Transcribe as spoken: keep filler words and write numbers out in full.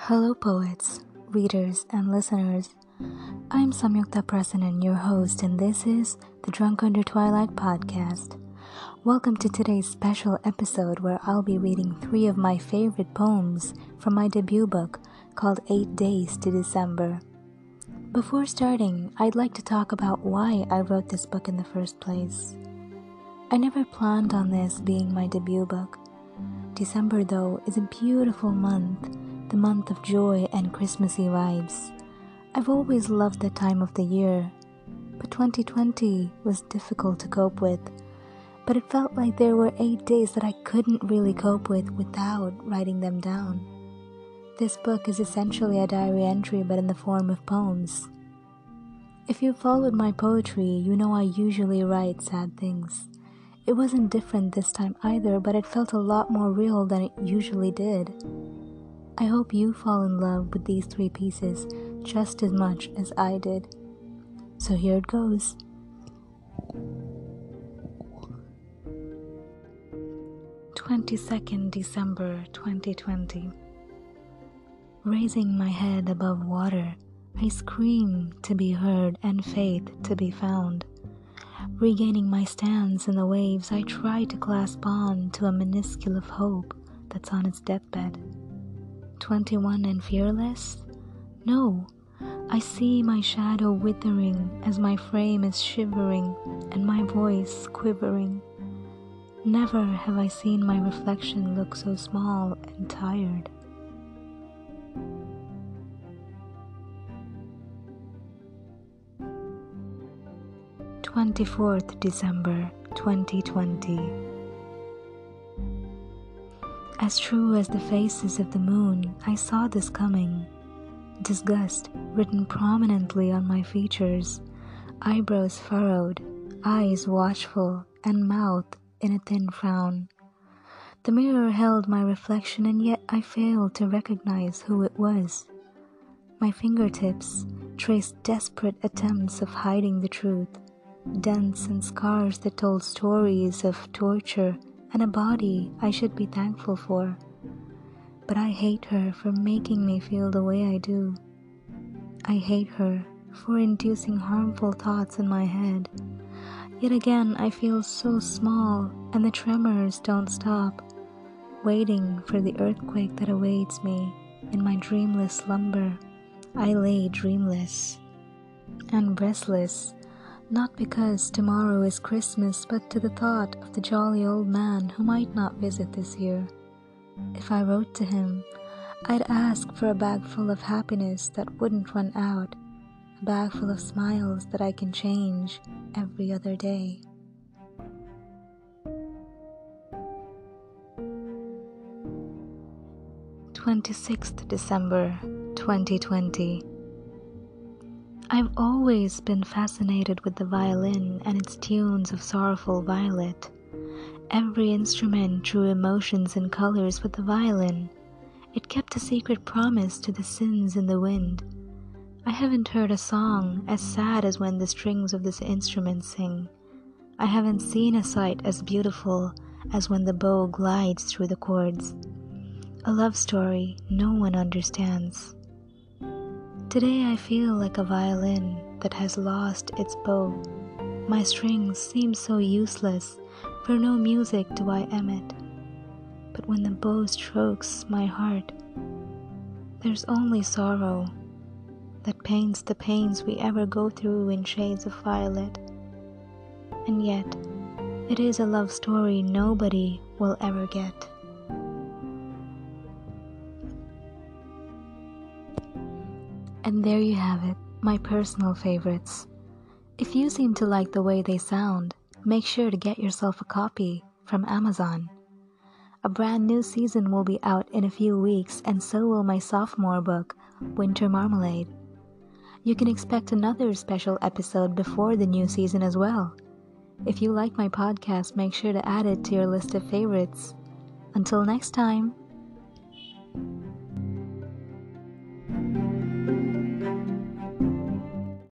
Hello poets, readers and listeners. I'm Samyukta Prasanan, your host, and this is the Drunk Under Twilight Podcast. Welcome to today's special episode where I'll be reading three of my favorite poems from my debut book called eight days to December. Before starting, I'd like to talk about why I wrote this book in the first place. I never planned on this being my debut book. December, though, is a beautiful month. The month of joy and Christmassy vibes. I've always loved that time of the year, but twenty twenty was difficult to cope with. But it felt like there were eight days that I couldn't really cope with without writing them down. This book is essentially a diary entry, but in the form of poems. If you followed my poetry, you know I usually write sad things. It wasn't different this time either, but it felt a lot more real than it usually did. I hope you fall in love with these three pieces just as much as I did. So here it goes. the twenty-second of December, twenty twenty. Raising my head above water, I scream to be heard and faith to be found. Regaining my stance in the waves, I try to clasp on to a minuscule of hope that's on its deathbed. twenty-one and fearless? No, I see my shadow withering as my frame is shivering and my voice quivering. Never have I seen my reflection look so small and tired. the twenty-fourth of December, twenty twenty. As true as the faces of the moon, I saw this coming. Disgust written prominently on my features, eyebrows furrowed, eyes watchful, and mouth in a thin frown. The mirror held my reflection, and yet I failed to recognize who it was. My fingertips traced desperate attempts of hiding the truth, dents and scars that told stories of torture, and a body I should be thankful for. But I hate her for making me feel the way I do. I hate her for inducing harmful thoughts in my head. Yet again, I feel so small, and the tremors don't stop, waiting for the earthquake that awaits me. In my dreamless slumber, I lay dreamless and restless. Not because tomorrow is Christmas, but to the thought of the jolly old man who might not visit this year. If I wrote to him, I'd ask for a bag full of happiness that wouldn't run out, a bag full of smiles that I can change every other day. the twenty-sixth of December, twenty twenty. I've always been fascinated with the violin and its tunes of sorrowful violet. Every instrument drew emotions and colors with the violin. It kept a secret promise to the sins in the wind. I haven't heard a song as sad as when the strings of this instrument sing. I haven't seen a sight as beautiful as when the bow glides through the chords. A love story no one understands. Today I feel like a violin that has lost its bow. My strings seem so useless, for no music do I emit. But when the bow strokes my heart, there's only sorrow that paints the pains we ever go through in shades of violet. And yet, it is a love story nobody will ever get. And there you have it, my personal favorites. If you seem to like the way they sound, make sure to get yourself a copy from Amazon. A brand new season will be out in a few weeks, and so will my sophomore book, Winter Marmalade. You can expect another special episode before the new season as well. If you like my podcast, make sure to add it to your list of favorites. Until next time.